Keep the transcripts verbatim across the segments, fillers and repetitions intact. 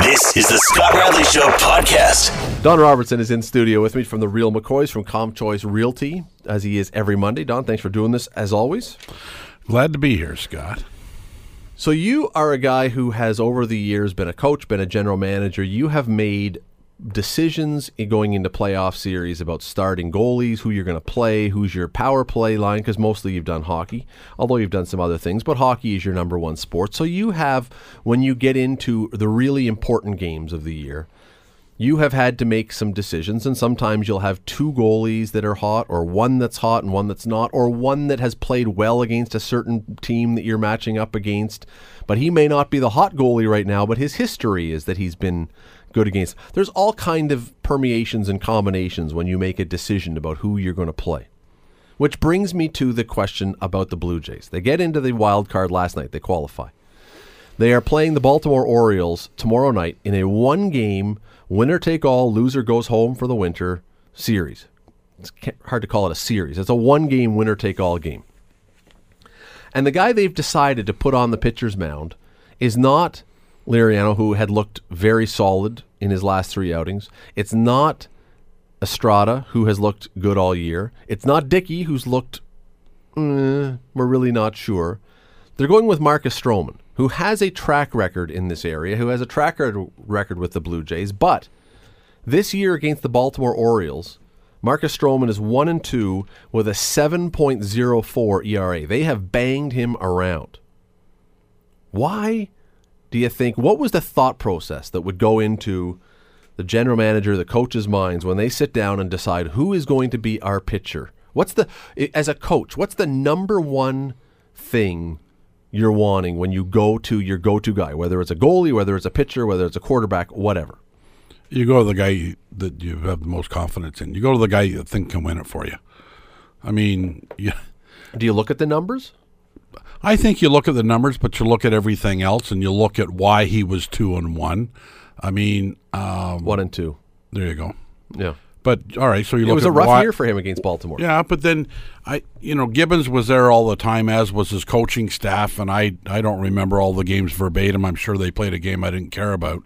This is the Scott Bradley Show podcast. Don Robertson is in studio with me from the Real McCoys from ComChoice Realty, as he is every Monday. Don, thanks for doing this, as always. Glad to be here, Scott. So you are a guy who has, over the years, been a coach, been a general manager. You have made decisions in going into playoff series about starting goalies, who you're going to play, who's your power play line, because mostly you've done hockey, although you've done some other things, but hockey is your number one sport. So you have, when you get into the really important games of the year, you have had to make some decisions, and sometimes you'll have two goalies that are hot, or one that's hot and one that's not, or one that has played well against a certain team that you're matching up against, but he may not be the hot goalie right now, but his history is that he's been good against. There's all kind of permeations and combinations when you make a decision about who you're going to play. Which brings me to the question about the Blue Jays. They get into the wild card last night. They qualify. They are playing the Baltimore Orioles tomorrow night in a one-game, winner-take-all, loser-goes-home-for-the-winter series. It's hard to call it a series. It's a one-game, winner-take-all game. And the guy they've decided to put on the pitcher's mound is not Liriano, who had looked very solid in his last three outings. It's not Estrada, who has looked good all year. It's not Dickey, who's looked, mm, we're really not sure. They're going with Marcus Stroman, who has a track record in this area, who has a track record with the Blue Jays. But this year against the Baltimore Orioles, Marcus Stroman is one and two with a seven point oh four E R A. They have banged him around. Why do you think, what was the thought process that would go into the general manager, the coach's minds when they sit down and decide who is going to be our pitcher? What's the, as a coach, what's the number one thing you're wanting when you go to your go-to guy, whether it's a goalie, whether it's a pitcher, whether it's a quarterback, whatever? You go to the guy that you have the most confidence in. You go to the guy you think can win it for you. I mean, yeah. Do you look at the numbers? I think you look at the numbers, but you look at everything else, and you look at why he was two and one. I mean, um, one and two. There you go. Yeah. But all right, so you look at it was a rough why, year for him against Baltimore. Yeah, but then I, you know, Gibbons was there all the time, as was his coaching staff, and I, I don't remember all the games verbatim. I'm sure they played a game I didn't care about.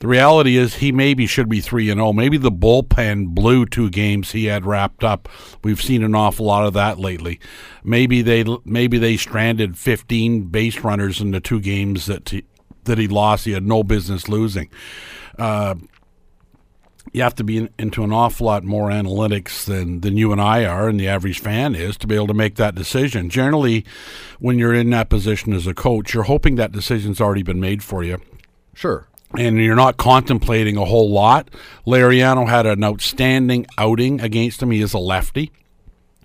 The reality is, he maybe should be three and zero. Maybe the bullpen blew two games he had wrapped up. We've seen an awful lot of that lately. Maybe they, maybe they stranded fifteen base runners in the two games that he, that he lost. He had no business losing. Uh, You have to be in, into an awful lot more analytics than, than you and I are and the average fan is to be able to make that decision. Generally, when you're in that position as a coach, you're hoping that decision's already been made for you. Sure. And you're not contemplating a whole lot. Liriano had an outstanding outing against him. He is a lefty.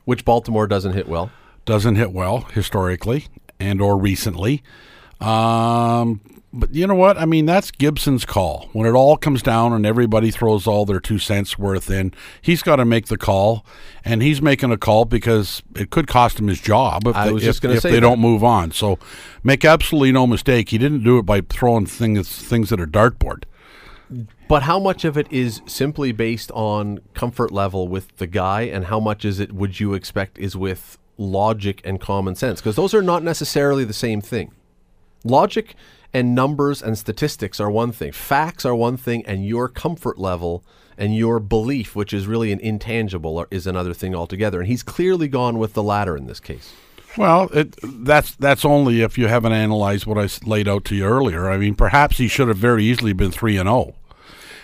Which Baltimore doesn't hit well. Doesn't hit well, historically and or recently. Um... But you know what? I mean, that's Gibson's call. When it all comes down and everybody throws all their two cents worth in, he's got to make the call, and he's making a call because it could cost him his job if they, if, if they don't move on. So make absolutely no mistake, he didn't do it by throwing things, things at a dartboard. But how much of it is simply based on comfort level with the guy, and how much is it would you expect is with logic and common sense? Because those are not necessarily the same thing. Logic and numbers and statistics are one thing. Facts are one thing, and your comfort level and your belief, which is really an intangible, is another thing altogether. And he's clearly gone with the latter in this case. Well, it, that's that's only if you haven't analyzed what I laid out to you earlier. I mean, perhaps he should have very easily been three and oh.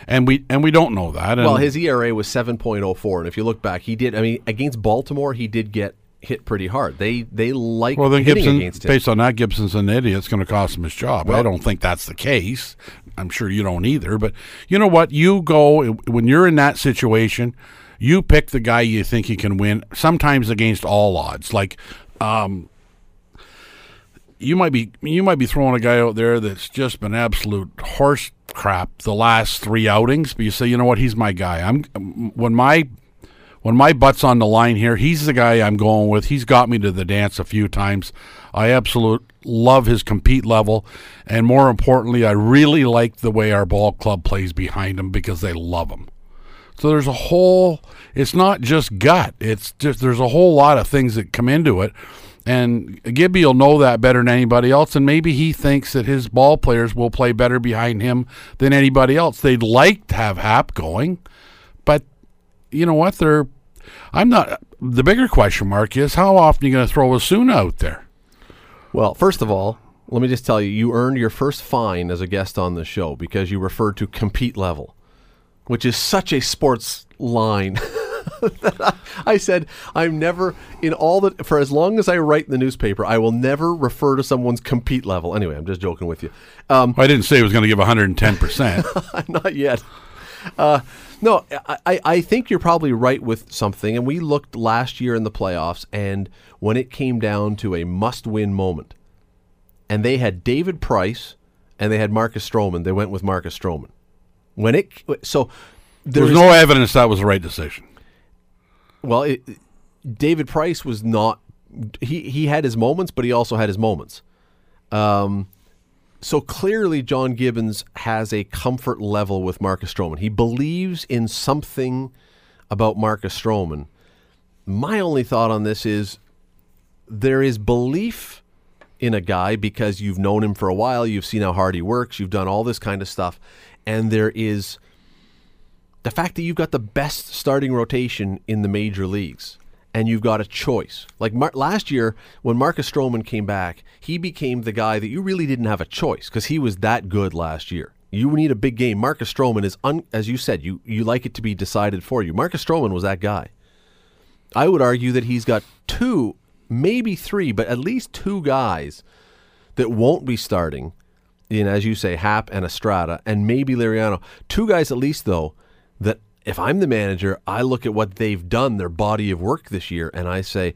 And we and we don't know that. And well, his E R A was seven point oh four, and if you look back, he did, I mean, against Baltimore, he did get hit pretty hard. They they like well, then hitting Gibson, against him. Based on that, Gibson's an idiot. It's going to cost him his job. Well, I don't think that's the case. I'm sure you don't either. But you know what? You go, when you're in that situation, you pick the guy you think you can win, sometimes against all odds. Like, um, you might be you might be throwing a guy out there that's just been absolute horse crap the last three outings, but you say, you know what? He's my guy. I'm when my When my butt's on the line here, he's the guy I'm going with. He's got me to the dance a few times. I absolutely love his compete level. And more importantly, I really like the way our ball club plays behind him because they love him. So there's a whole, it's not just gut. It's just, there's a whole lot of things that come into it. And Gibby will know that better than anybody else, and maybe he thinks that his ball players will play better behind him than anybody else. They'd like to have Happ going, but you know what? They're I'm not. The bigger question mark is how often are you going to throw Asuna out there? Well, first of all, let me just tell you, you earned your first fine as a guest on the show because you referred to compete level, which is such a sports line. I said, I'm never, in all the, for as long as I write in the newspaper, I will never refer to someone's compete level. Anyway, I'm just joking with you. Um, well, I didn't say he was going to give one hundred ten percent. Not yet. Uh, no, I, I think you're probably right with something. And we looked last year in the playoffs, and when it came down to a must-win moment, and they had David Price and they had Marcus Stroman, they went with Marcus Stroman. When it, so there was no evidence that was the right decision. Well, it, David Price was not – he he had his moments, but he also had his moments. Um, so clearly John Gibbons has a comfort level with Marcus Stroman. He believes in something about Marcus Stroman. My only thought on this is there is belief in a guy because you've known him for a while, you've seen how hard he works, you've done all this kind of stuff, and there is – the fact that you've got the best starting rotation in the major leagues and you've got a choice. Like Mar- last year when Marcus Stroman came back, he became the guy that you really didn't have a choice because he was that good last year. You need a big game. Marcus Stroman is, un- as you said, you, you like it to be decided for you. Marcus Stroman was that guy. I would argue that he's got two, maybe three, but at least two guys that won't be starting in, as you say, Happ and Estrada and maybe Liriano. Two guys at least, though, that if I'm the manager, I look at what they've done, their body of work this year, and I say,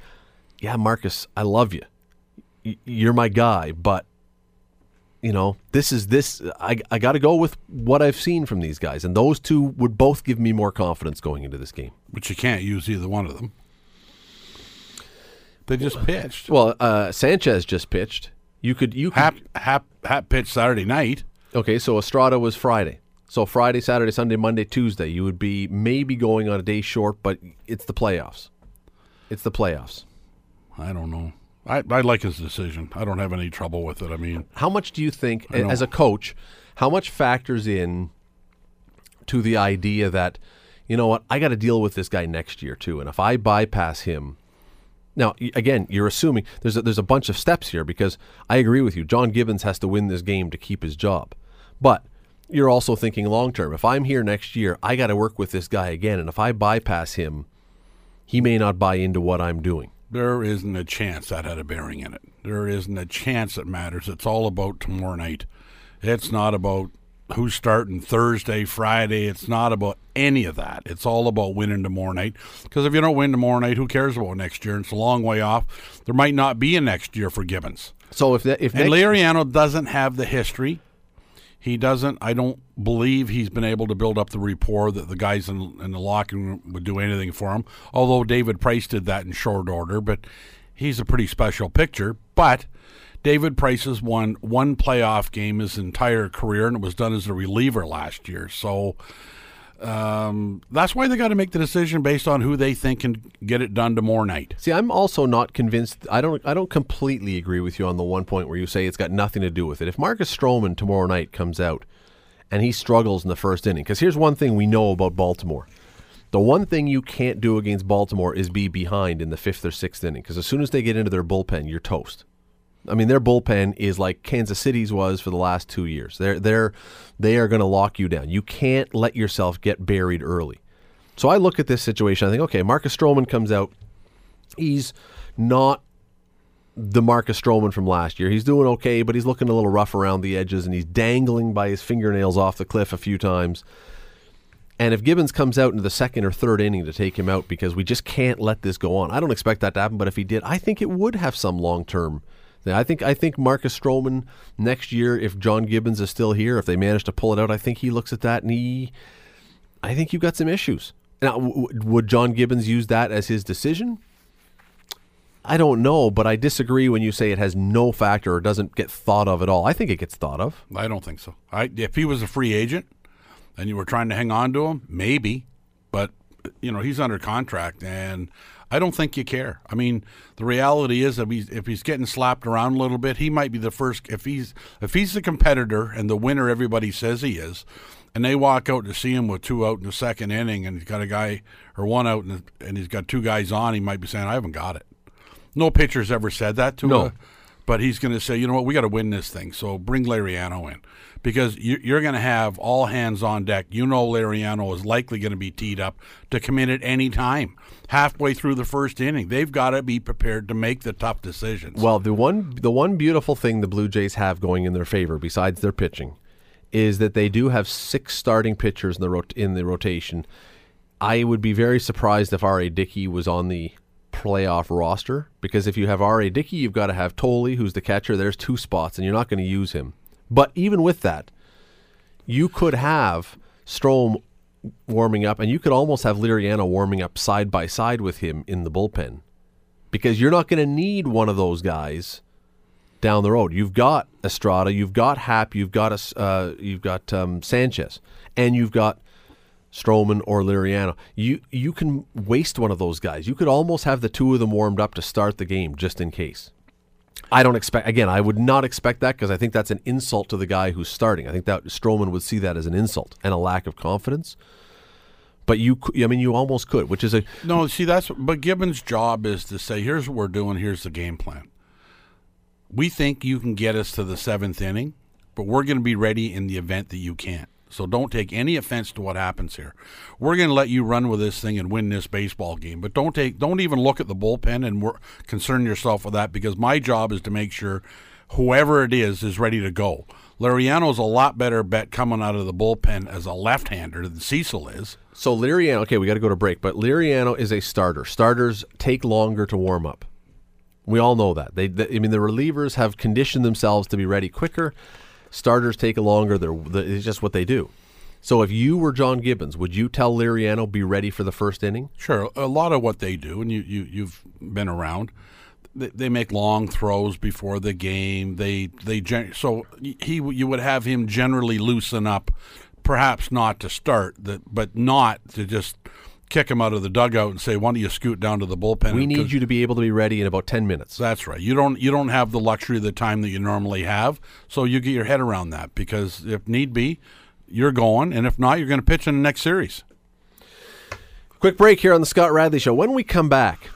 yeah, Marcus, I love you. Y- you're my guy, but, you know, this is this. I, I got to go with what I've seen from these guys, and those two would both give me more confidence going into this game. But you can't use either one of them. They just pitched. Well, uh, Sanchez just pitched. You could, you could, Hap, Hap, Hap pitched Saturday night. Okay, so Estrada was Friday. So Friday, Saturday, Sunday, Monday, Tuesday, you would be maybe going on a day short, but it's the playoffs. It's the playoffs. I don't know. I, I like his decision. I don't have any trouble with it. I mean, how much do you think, as a coach, how much factors in to the idea that, you know what, I got to deal with this guy next year too, and if I bypass him, now again, you're assuming there's a, there's a bunch of steps here because I agree with you. John Gibbons has to win this game to keep his job, but you're also thinking long-term. If I'm here next year, I got to work with this guy again, and if I bypass him, he may not buy into what I'm doing. There isn't a chance that had a bearing in it. There isn't a chance it matters. It's all about tomorrow night. It's not about who's starting Thursday, Friday. It's not about any of that. It's all about winning tomorrow night, because if you don't win tomorrow night, who cares about next year? And it's a long way off. There might not be a next year for Gibbons. So if that, if and next- Liriano doesn't have the history. He doesn't, I don't believe he's been able to build up the rapport that the guys in, in the locker room would do anything for him, although David Price did that in short order, but he's a pretty special picture. But David Price has won one playoff game his entire career, and it was done as a reliever last year. So um, that's why they got to make the decision based on who they think can get it done tomorrow night. See, I'm also not convinced. I don't I don't completely agree with you on the one point where you say it's got nothing to do with it. If Marcus Stroman tomorrow night comes out and he struggles in the first inning, because here's one thing we know about Baltimore. The one thing you can't do against Baltimore is be behind in the fifth or sixth inning, because as soon as they get into their bullpen, you're toast. I mean, their bullpen is like Kansas City's was for the last two years. They're, they're, they are going to lock you down. You can't let yourself get buried early. So I look at this situation. I think, okay, Marcus Stroman comes out. He's not the Marcus Stroman from last year. He's doing okay, but he's looking a little rough around the edges, and he's dangling by his fingernails off the cliff a few times. And if Gibbons comes out into the second or third inning to take him out, because we just can't let this go on. I don't expect that to happen, but if he did, I think it would have some long-term I think I think Marcus Stroman next year, if John Gibbons is still here, if they manage to pull it out, I think he looks at that and he, I think you've got some issues. Now, w- would John Gibbons use that as his decision? I don't know, but I disagree when you say it has no factor or doesn't get thought of at all. I think it gets thought of. I don't think so. I, if he was a free agent and you were trying to hang on to him, maybe, but you know, he's under contract, and I don't think you care. I mean, the reality is that he's, if he's getting slapped around a little bit, he might be the first. If he's if he's the competitor and the winner everybody says he is, and they walk out to see him with two out in the second inning, and he's got a guy or one out, and, and he's got two guys on, he might be saying, I haven't got it. No pitcher's ever said that to no. him. But he's going to say, you know what, we got to win this thing, so bring Liriano in. Because you're going to have all hands on deck. You know Liriano is likely going to be teed up to come in at any time, halfway through the first inning. They've got to be prepared to make the tough decisions. Well, the one the one beautiful thing the Blue Jays have going in their favor, besides their pitching, is that they do have six starting pitchers in the rot- in the rotation. I would be very surprised if R A. Dickey was on the playoff roster, because if you have R A. Dickey, you've got to have Tolley, who's the catcher. There's two spots, and you're not going to use him. But even with that, you could have Strome warming up, and you could almost have Liriano warming up side by side with him in the bullpen, because you're not going to need one of those guys down the road. You've got Estrada, you've got Happ, you've got a, uh, you've got um, Sanchez, and you've got Stroman or Liriano. You you can waste one of those guys. You could almost have the two of them warmed up to start the game just in case. I don't expect, again, I would not expect that, because I think that's an insult to the guy who's starting. I think that Stroman would see that as an insult and a lack of confidence. But you, I mean, you almost could, which is a... No, see, that's, but Gibbons' job is to say, here's what we're doing, here's the game plan. We think you can get us to the seventh inning, but we're going to be ready in the event that you can't. So don't take any offense to what happens here. We're going to let you run with this thing and win this baseball game, but don't take, don't even look at the bullpen and wor- concern yourself with that, because my job is to make sure whoever it is is ready to go. Liriano's a lot better bet coming out of the bullpen as a left-hander than Cecil is. So Liriano, okay, we got to go to break, but Liriano is a starter. Starters take longer to warm up. We all know that. They, they I mean, the relievers have conditioned themselves to be ready quicker. Starters take longer. They're, it's just what they do. So if you were John Gibbons, would you tell Liriano be ready for the first inning? Sure. A lot of what they do, and you, you, you've been around, they, they make long throws before the game. They they gen- So he you would have him generally loosen up, perhaps not to start, but not to just kick him out of the dugout and say, why don't you scoot down to the bullpen? We need you to be able to be ready in about ten minutes. That's right. You don't you don't have the luxury of the time that you normally have, so you get your head around that, because if need be, you're going, and if not, you're going to pitch in the next series. Quick break here on the Scott Radley Show. When we come back,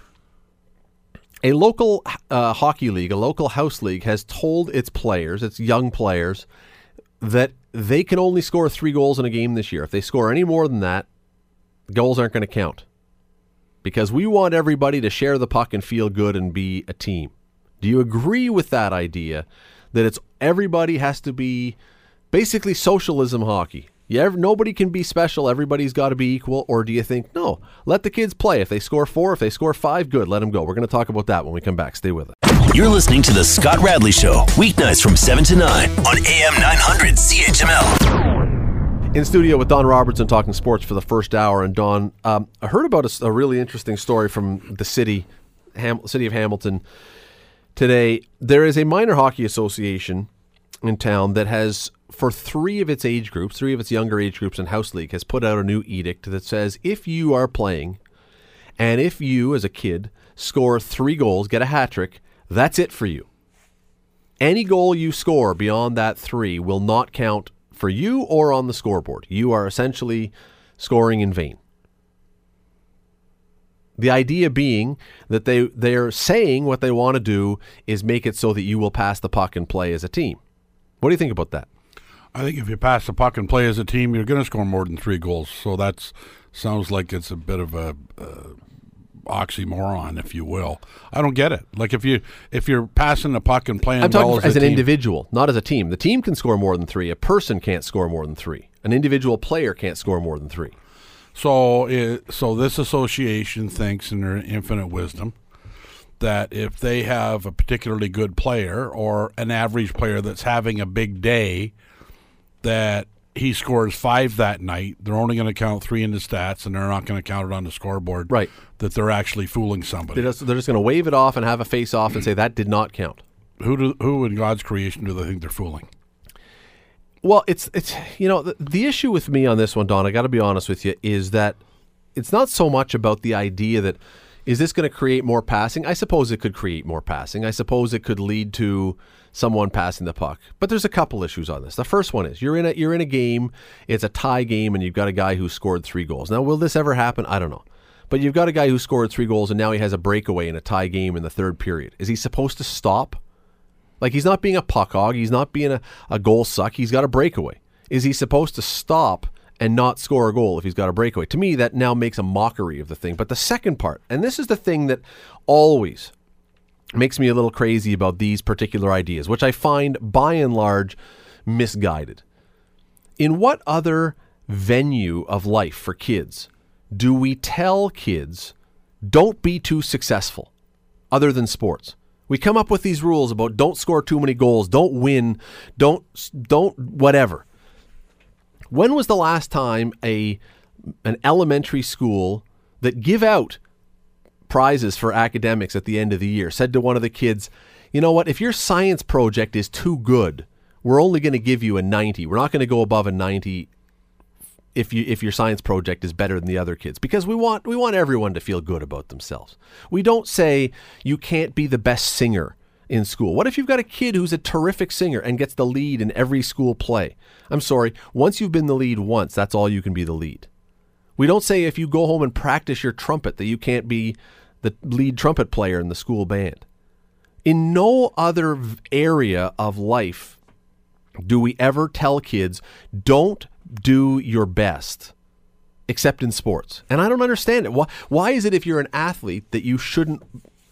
a local uh, hockey league, a local house league, has told its players, its young players, that they can only score three goals in a game this year. If they score any more than that, goals aren't going to count, because we want everybody to share the puck and feel good and be a team. Do you agree with that idea that it's everybody has to be basically socialism hockey? You ever, nobody can be special. Everybody's got to be equal. Or do you think, no, let the kids play. If they score four, if they score five, good, let them go. We're going to talk about that when we come back. Stay with us. You're listening to The Scott Radley Show, weeknights from seven to nine on A M nine hundred C H M L. In studio with Don Robertson, talking sports for the first hour. And Don, um, I heard about a, a really interesting story from the city, Ham, city of Hamilton today. There is a minor hockey association in town that has, for three of its age groups, three of its younger age groups in House League, has put out a new edict that says if you are playing and if you, as a kid, score three goals, get a hat trick, that's it for you. Any goal you score beyond that three will not count for you or on the scoreboard. You are essentially scoring in vain. The idea being that they, they're saying what they want to do is make it so that you will pass the puck and play as a team. What do you think about that? I think if you pass the puck and play as a team, you're going to score more than three goals. So that sounds like it's a bit of a uh, oxymoron, if you will. I don't get it. Like if you if you're passing the puck and playing, I'm talking well as, as an team. Individual, not as a team. The team can score more than three. A person can't score more than three. An individual player can't score more than three. So, it, so this association thinks, in their infinite wisdom, that if they have a particularly good player or an average player that's having a big day, that he scores five that night, they're only going to count three in the stats, and they're not going to count it on the scoreboard. Right. That they're actually fooling somebody. They're just, they're just going to wave it off and have a face-off and say, that did not count. Who do, who in God's creation do they think they're fooling? Well, it's, it's you know, the, the issue with me on this one, Don, I got to be honest with you, is that it's not so much about the idea that, is this going to create more passing? I suppose it could create more passing. I suppose it could lead to someone passing the puck. But there's a couple issues on this. The first one is you're in a you're in a game, it's a tie game, and you've got a guy who scored three goals. Now, will this ever happen? I don't know. But you've got a guy who scored three goals, and now he has a breakaway in a tie game in the third period. Is he supposed to stop? Like, he's not being a puck hog. He's not being a, a goal suck. He's got a breakaway. Is he supposed to stop and not score a goal if he's got a breakaway? To me, that now makes a mockery of the thing. But the second part, and this is the thing that always makes me a little crazy about these particular ideas, which I find, by and large, misguided. In what other venue of life for kids do we tell kids, don't be too successful, other than sports? We come up with these rules about don't score too many goals, don't win, don't, don't whatever. When was the last time a an elementary school that give out prizes for academics at the end of the year said to one of the kids, you know what, if your science project is too good, we're only going to give you a ninety. We're not going to go above a ninety if you if your science project is better than the other kids. Because we want we want everyone to feel good about themselves. We don't say you can't be the best singer in school. What if you've got a kid who's a terrific singer and gets the lead in every school play? I'm sorry, once you've been the lead once, that's all you can be the lead. We don't say if you go home and practice your trumpet that you can't be the lead trumpet player in the school band. In no other area of life do we ever tell kids, don't do your best, except in sports. And I don't understand it. Why, why is it if you're an athlete that you shouldn't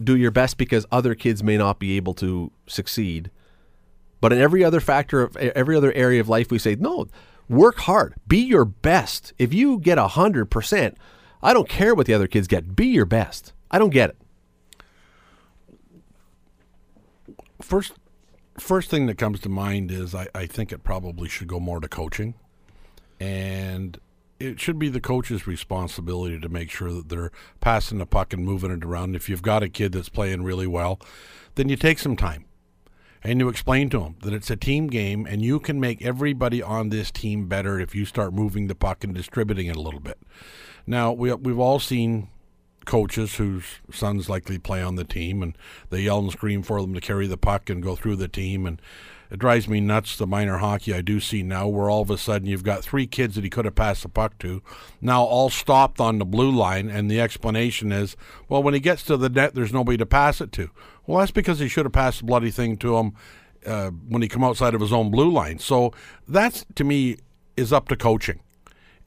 do your best because other kids may not be able to succeed? But in every other factor of every other area of life, we say, no, work hard, be your best. If you get a hundred percent, I don't care what the other kids get, be your best. I don't get it. First, first thing that comes to mind is I, I think it probably should go more to coaching, and it should be the coach's responsibility to make sure that they're passing the puck and moving it around. If you've got a kid that's playing really well, then you take some time and you explain to them that it's a team game and you can make everybody on this team better if you start moving the puck and distributing it a little bit. Now, we, we've all seen coaches whose sons likely play on the team and they yell and scream for them to carry the puck and go through the team, and it drives me nuts, the minor hockey I do see now, where all of a sudden you've got three kids that he could have passed the puck to, now all stopped on the blue line, and the explanation is, well, when he gets to the net, there's nobody to pass it to. Well, that's because he should have passed the bloody thing to him uh, when he come outside of his own blue line. So that's, to me, is up to coaching.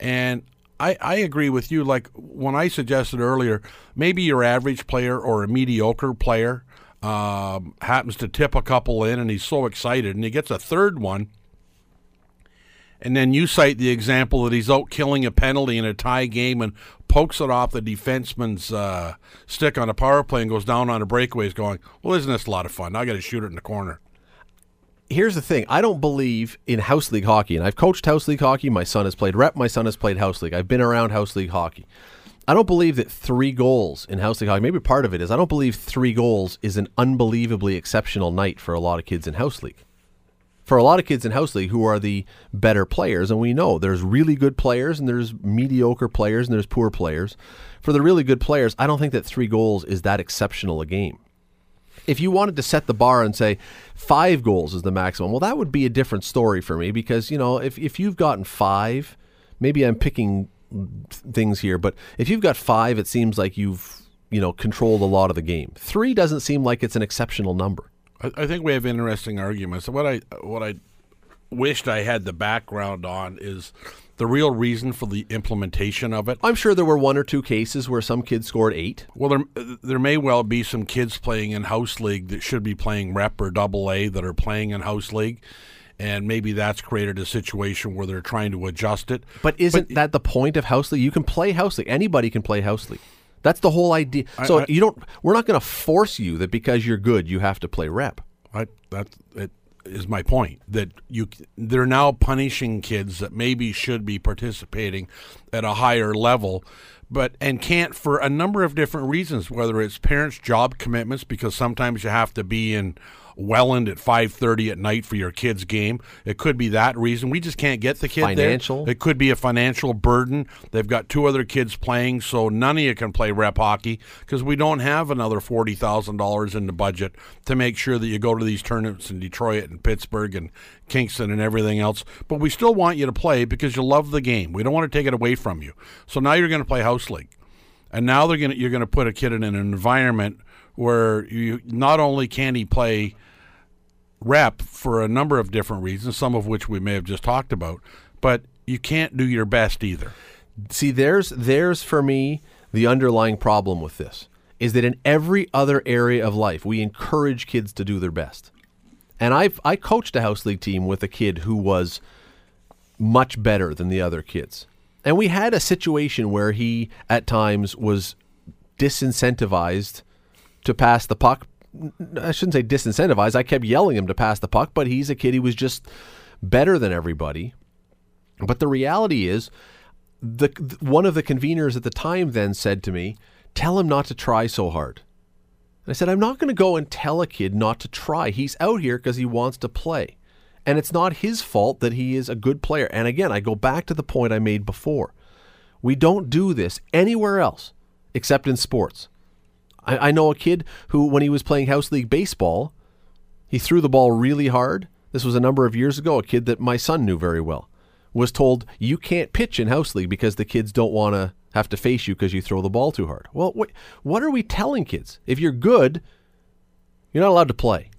And I, I agree with you. Like when I suggested earlier, maybe your average player or a mediocre player Um, happens to tip a couple in, and he's so excited, and he gets a third one. And then you cite the example that he's out killing a penalty in a tie game and pokes it off the defenseman's uh, stick on a power play and goes down on a breakaway. He's going, well, isn't this a lot of fun? I got to shoot it in the corner. Here's the thing. I don't believe in house league hockey, and I've coached house league hockey. My son has played rep. My son has played house league. I've been around house league hockey. I don't believe that three goals in house league hockey, maybe part of it is, I don't believe three goals is an unbelievably exceptional night for a lot of kids in house league. For a lot of kids in house league who are the better players, and we know there's really good players and there's mediocre players and there's poor players. For the really good players, I don't think that three goals is that exceptional a game. If you wanted to set the bar and say five goals is the maximum, well, that would be a different story for me because, you know, if, if you've gotten five, maybe I'm picking things here, but if you've got five, it seems like you've, you know, controlled a lot of the game. Three doesn't seem like it's an exceptional number. I, I think we have interesting arguments. What I what I wished I had the background on is the real reason for the implementation of it. I'm sure there were one or two cases where some kids scored eight. Well, there there may well be some kids playing in house league that should be playing rep or double A that are playing in house league. And maybe that's created a situation where they're trying to adjust it. But isn't but, that the point of house league? You can play house league. Anybody can play house league. That's the whole idea. I, so I, you don't. We're not going to force you that because you're good, you have to play rep. I, that it is my point. That you they're now punishing kids that maybe should be participating at a higher level, but and can't for a number of different reasons. Whether it's parents' job commitments, because sometimes you have to be in Welland at five thirty at night for your kid's game. It could be that reason. We just can't get the kid financial. There. It could be a financial burden. They've got two other kids playing, so none of you can play rep hockey because we don't have another forty thousand dollars in the budget to make sure that you go to these tournaments in Detroit and Pittsburgh and Kingston and everything else. But we still want you to play because you love the game. We don't want to take it away from you. So now you're going to play house league. And now they're going to, you're going to put a kid in an environment where you not only can he play rep for a number of different reasons, some of which we may have just talked about, but you can't do your best either. See, there's there's for me the underlying problem with this is that in every other area of life, we encourage kids to do their best. And I I coached a house league team with a kid who was much better than the other kids. And we had a situation where he, at times, was disincentivized to pass the puck. I shouldn't say disincentivized. I kept yelling him to pass the puck, but he's a kid. He was just better than everybody. But the reality is, the one of the conveners at the time then said to me, tell him not to try so hard. And I said, I'm not going to go and tell a kid not to try. He's out here because he wants to play. And it's not his fault that he is a good player. And again, I go back to the point I made before. We don't do this anywhere else except in sports. I, I know a kid who, when he was playing house league baseball, he threw the ball really hard. This was a number of years ago. A kid that my son knew very well was told, you can't pitch in house league because the kids don't want to have to face you because you throw the ball too hard. Well, wh- what are we telling kids? If you're good, you're not allowed to play.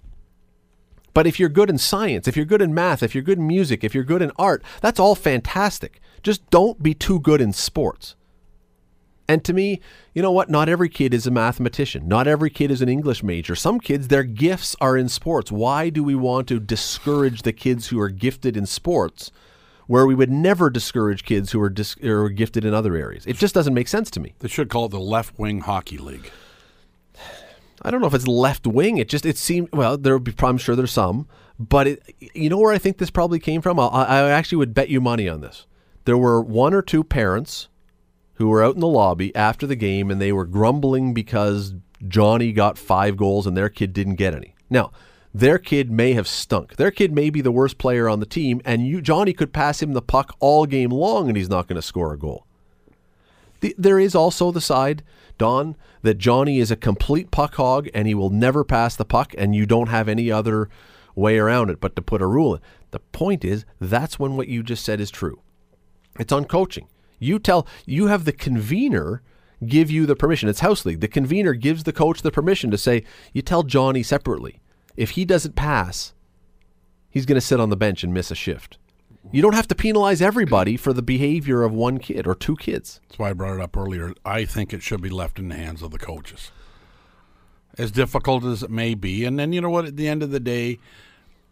But if you're good in science, if you're good in math, if you're good in music, if you're good in art, that's all fantastic. Just don't be too good in sports. And to me, you know what? Not every kid is a mathematician. Not every kid is an English major. Some kids, their gifts are in sports. Why do we want to discourage the kids who are gifted in sports where we would never discourage kids who are, dis- or are gifted in other areas? It just doesn't make sense to me. They should call it the left-wing hockey league. I don't know if it's left wing. It just, it seemed, well, there would be, I'm sure there's some, but it, you know where I think this probably came from? I, I actually would bet you money on this. There were one or two parents who were out in the lobby after the game and they were grumbling because Johnny got five goals and their kid didn't get any. Now, their kid may have stunk. Their kid may be the worst player on the team and you, Johnny could pass him the puck all game long and he's not going to score a goal. The, there is also the side, Don, that Johnny is a complete puck hog and he will never pass the puck and you don't have any other way around it but to put a rule in. The point is, that's when what you just said is true. It's on coaching. You tell, you have the convener give you the permission. It's house league. The convener gives the coach the permission to say, you tell Johnny separately. If he doesn't pass, he's going to sit on the bench and miss a shift. You don't have to penalize everybody for the behavior of one kid or two kids. That's why I brought it up earlier. I think it should be left in the hands of the coaches, as difficult as it may be. And then, you know what, at the end of the day,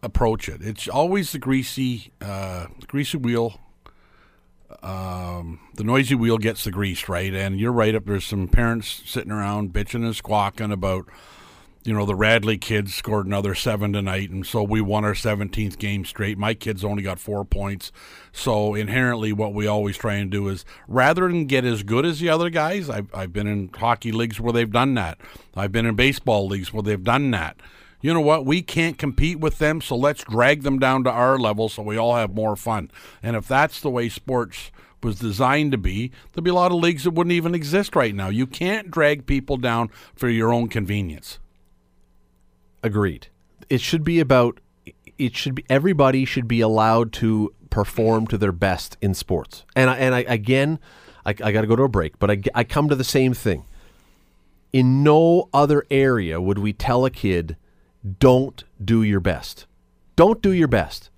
approach it. It's always the greasy uh, greasy wheel. Um, the noisy wheel gets the grease, right? And you're right up. There's some parents sitting around bitching and squawking about, you know, the Radley kids scored another seven tonight, and so we won our seventeenth game straight. My kids only got four points. So inherently what we always try and do is, rather than get as good as the other guys, I've, I've been in hockey leagues where they've done that. I've been in baseball leagues where they've done that. You know what? We can't compete with them, so let's drag them down to our level so we all have more fun. And if that's the way sports was designed to be, there'd be a lot of leagues that wouldn't even exist right now. You can't drag people down for your own convenience. Agreed. It should be about, it should be, everybody should be allowed to perform to their best in sports. And I, and I, again, I, I got to go to a break, but I, I come to the same thing. In no other area would we tell a kid, don't do your best. Don't do your best.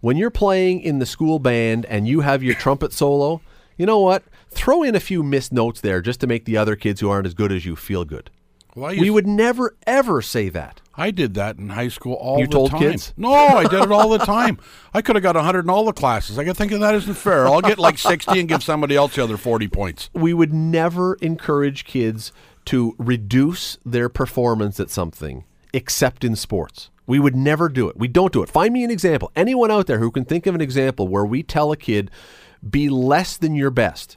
When you're playing in the school band and you have your trumpet solo, you know what? Throw in a few missed notes there just to make the other kids who aren't as good as you feel good. Well, we would never, ever say that. I did that in high school all you the time. You told kids? No, I did it all the time. I could have got one hundred in all the classes. I could think of that isn't fair. I'll get like sixty and give somebody else the other forty points. We would never encourage kids to reduce their performance at something except in sports. We would never do it. We don't do it. Find me an example. Anyone out there who can think of an example where we tell a kid, be less than your best.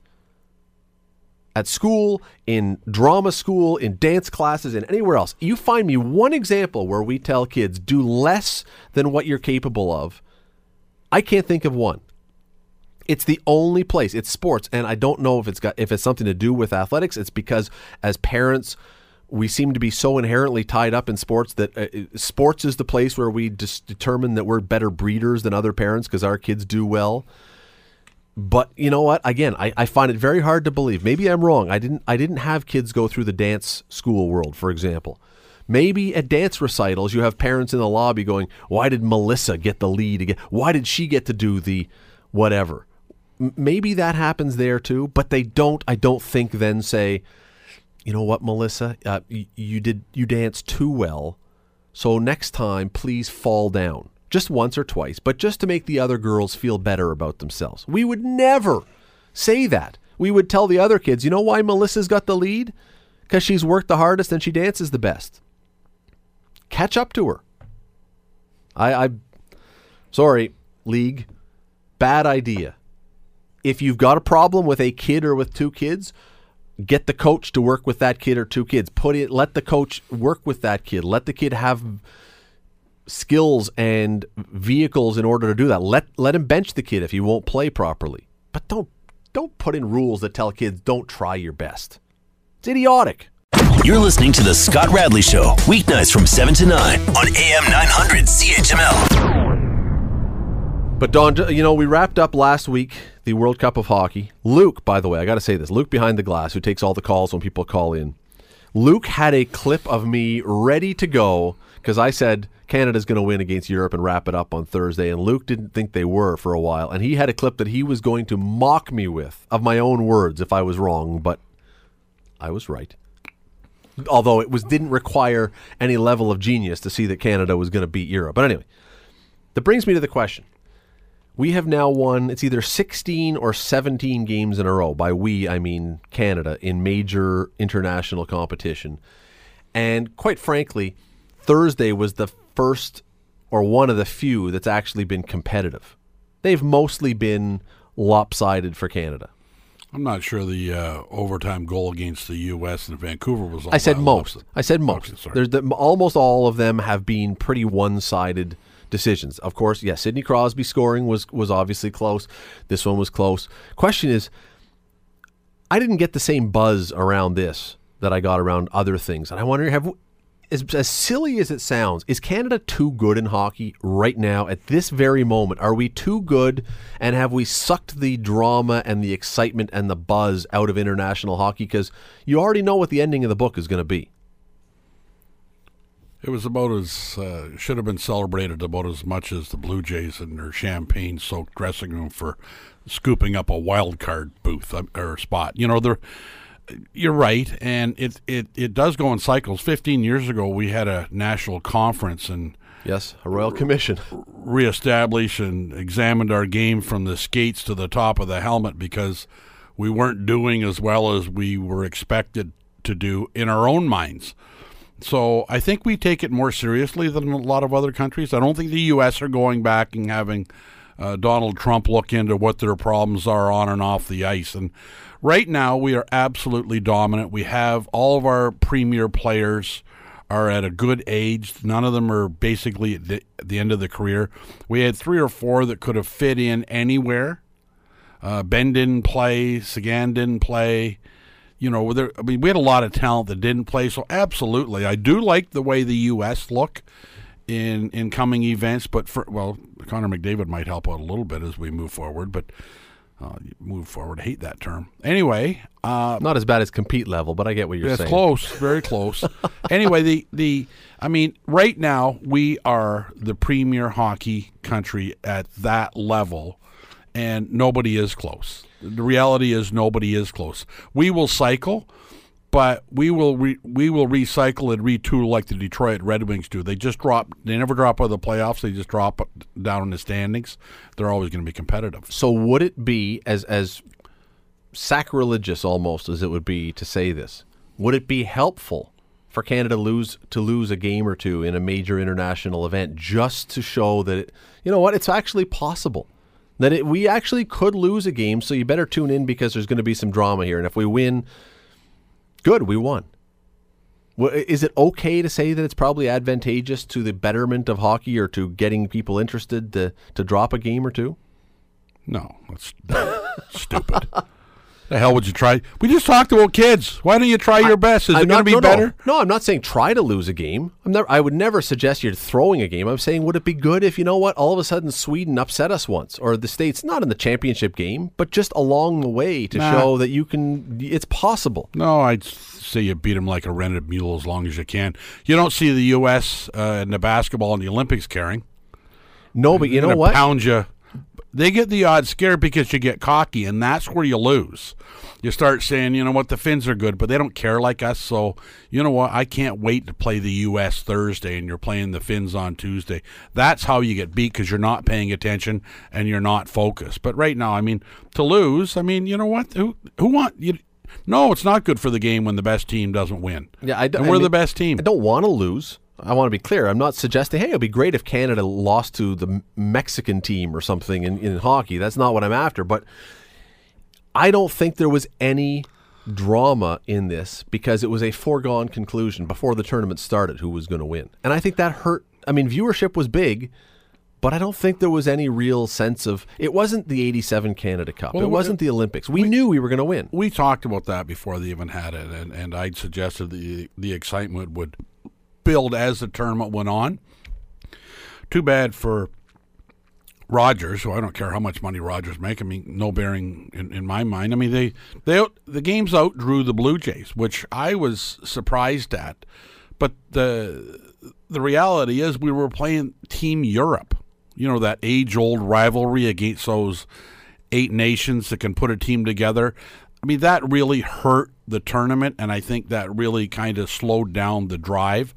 at school, in drama school, in dance classes, and anywhere else. You find me one example where we tell kids, do less than what you're capable of. I can't think of one. It's the only place. It's sports, and I don't know if it's got if it's something to do with athletics. It's because as parents, we seem to be so inherently tied up in sports that uh, sports is the place where we dis- determine that we're better breeders than other parents because our kids do well. But you know what? Again, I, I find it very hard to believe. Maybe I'm wrong. I didn't I didn't have kids go through the dance school world, for example. Maybe at dance recitals, you have parents in the lobby going, "Why did Melissa get the lead again? Why did she get to do the whatever?" Maybe that happens there too, but they don't, I don't think, then say, you know what, Melissa, uh, you, you did you danced too well, so next time please fall down. Just once or twice, but just to make the other girls feel better about themselves. We would never say that. We would tell the other kids, you know why Melissa's got the lead? Because she's worked the hardest and she dances the best. Catch up to her. I, I, sorry, league, bad idea. If you've got a problem with a kid or with two kids, get the coach to work with that kid or two kids. Put it. Let the coach work with that kid. Let the kid have skills and vehicles in order to do that. Let let him bench the kid if he won't play properly. But don't don't put in rules that tell kids don't try your best. It's idiotic. You're listening to The Scott Radley Show, weeknights from seven to nine on A M nine hundred C H M L. But Don, you know, we wrapped up last week the World Cup of Hockey. Luke, by the way, I got to say this. Luke behind the glass, who takes all the calls when people call in. Luke had a clip of me ready to go because I said Canada's going to win against Europe and wrap it up on Thursday, and Luke didn't think they were for a while. And he had a clip that he was going to mock me with of my own words if I was wrong, but I was right. Although it was didn't require any level of genius to see that Canada was going to beat Europe. But anyway, that brings me to the question. We have now won, it's either sixteen or seventeen games in a row. By we, I mean Canada, in major international competition. And quite frankly, Thursday was the first or one of the few that's actually been competitive. They've mostly been lopsided for Canada. I'm not sure the uh, overtime goal against the U S and Vancouver was all I said most. Lopsided. I said most. Lopsided, There's the, almost all of them have been pretty one-sided decisions. Of course, yes, yeah, Sidney Crosby scoring was was obviously close. This one was close. Question is, I didn't get the same buzz around this that I got around other things. And I wonder, have as, as silly as it sounds, is Canada too good in hockey right now at this very moment? Are we too good, and have we sucked the drama and the excitement and the buzz out of international hockey? Because you already know what the ending of the book is going to be. It was about as, uh, should have been celebrated about as much as the Blue Jays in their champagne-soaked dressing room for scooping up a wild card booth or spot. You know, they're, you're right, and it, it, it does go in cycles. Fifteen years ago, we had a national conference and yes, a Royal Commission reestablished and examined our game from the skates to the top of the helmet because we weren't doing as well as we were expected to do in our own minds. So I think we take it more seriously than a lot of other countries. I don't think the U S are going back and having uh, Donald Trump look into what their problems are on and off the ice. And right now we are absolutely dominant. We have all of our premier players are at a good age. None of them are basically at the, at the end of the career. We had three or four that could have fit in anywhere. Uh, Ben didn't play. Sagan didn't play. You know, there, I mean, we had a lot of talent that didn't play, so absolutely. I do like the way the U S look in in coming events, but, for, well, Connor McDavid might help out a little bit as we move forward, but uh, move forward, I hate that term. Anyway. Uh, Not as bad as compete level, but I get what you're saying. It's close, very close. Anyway, the the I mean, right now we are the premier hockey country at that level, and nobody is close. The reality is nobody is close. We will cycle, but we will re- we will recycle and retool like the Detroit Red Wings do. They just drop. They never drop out of the playoffs. They just drop down in the standings. They're always going to be competitive. So would it be as as sacrilegious almost as it would be to say this? Would it be helpful for Canada lose to lose a game or two in a major international event just to show that it, you know what, it's actually possible? that it, we actually could lose a game, so you better tune in because there's going to be some drama here. And if we win, good, we won. Is it okay to say that it's probably advantageous to the betterment of hockey or to getting people interested to, to drop a game or two? No, that's stupid. The hell would you try? We just talked about kids. Why don't you try your best? Is I'm it going to be no, better? No. no, I'm not saying try to lose a game. I'm never, I would never suggest you're throwing a game. I'm saying would it be good if, you know what, all of a sudden Sweden upset us once, or the States, not in the championship game, but just along the way to nah. show that you can. It's possible. No, I'd say you beat them like a rented mule as long as you can. You don't see the U S uh, in the basketball in the Olympics carrying. No, but you know what? Pound you. They get the odds scared because you get cocky, and that's where you lose. You start saying, you know what, the Finns are good, but they don't care like us, so you know what, I can't wait to play the U S Thursday, and you're playing the Finns on Tuesday. That's how you get beat, because you're not paying attention and you're not focused. But right now, I mean, to lose, I mean, you know what, who who want you? No, it's not good for the game when the best team doesn't win. Yeah, I d- and we're I mean, the best team. I don't want to lose. I want to be clear. I'm not suggesting, hey, it would be great if Canada lost to the Mexican team or something in, in hockey. That's not what I'm after. But I don't think there was any drama in this because it was a foregone conclusion before the tournament started who was going to win. And I think that hurt. I mean, viewership was big, but I don't think there was any real sense of – it wasn't the eighty-seven Canada Cup. Well, it wasn't it, the Olympics. We, we knew we were going to win. We talked about that before they even had it, and, and I'd suggested the the excitement would – build as the tournament went on. Too bad for Rogers, who I don't care how much money Rogers make. I mean, no bearing in, in my mind. I mean, they they the games outdrew the Blue Jays, which I was surprised at. But the the reality is we were playing Team Europe. You know, that age-old rivalry against those eight nations that can put a team together. I mean, that really hurt the tournament, and I think that really kind of slowed down the drive.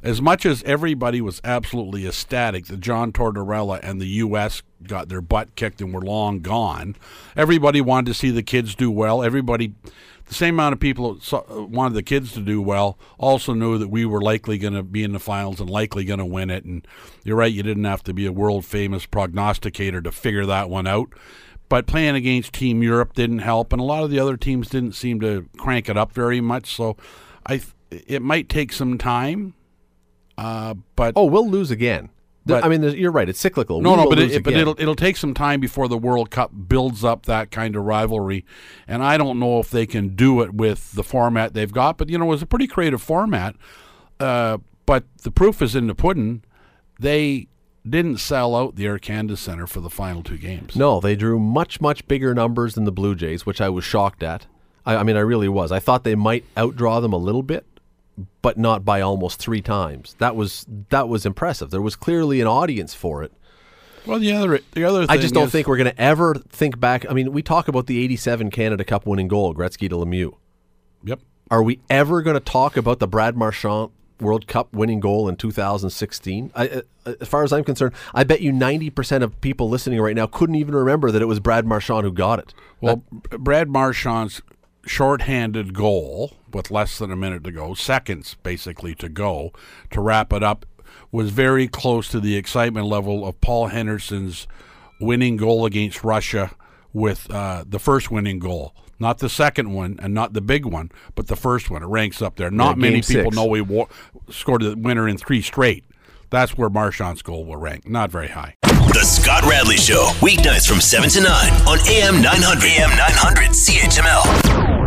As much as everybody was absolutely ecstatic that John Tortorella and the U S got their butt kicked and were long gone, everybody wanted to see the kids do well. Everybody, the same amount of people that saw, wanted the kids to do well, also knew that we were likely going to be in the finals and likely going to win it. And you're right, you didn't have to be a world-famous prognosticator to figure that one out. But playing against Team Europe didn't help, and a lot of the other teams didn't seem to crank it up very much. So I th- it might take some time. Uh, but Oh, we'll lose again. But, I mean, you're right. It's cyclical. No, we no, but, it, but it'll, it'll take some time before the World Cup builds up that kind of rivalry. And I don't know if they can do it with the format they've got. But, you know, it was a pretty creative format. Uh, but the proof is in the pudding. They didn't sell out the Air Canada Centre for the final two games. No, they drew much, much bigger numbers than the Blue Jays, which I was shocked at. I, I mean, I really was. I thought they might outdraw them a little bit, but not by almost three times. That was that was impressive. There was clearly an audience for it. Well, the other the other thing I just don't is, think we're going to ever think back. I mean, we talk about the eighty-seven Canada Cup winning goal, Gretzky to Lemieux. Yep. Are we ever going to talk about the Brad Marchand World Cup winning goal in two thousand sixteen? I, uh, as far as I'm concerned, I bet you ninety percent of people listening right now couldn't even remember that it was Brad Marchand who got it. Well, that- Brad Marchand's shorthanded goal with less than a minute to go, seconds basically to go, to wrap it up, was very close to the excitement level of Paul Henderson's winning goal against Russia with uh, the first winning goal. Not the second one and not the big one, but the first one. It ranks up there. Not yeah, many people six. know we wa- scored the winner in three straight. That's where Marchand's goal will rank. Not very high. The Scott Radley Show, weeknights from seven to nine on A M nine hundred. A M nine hundred C H M L.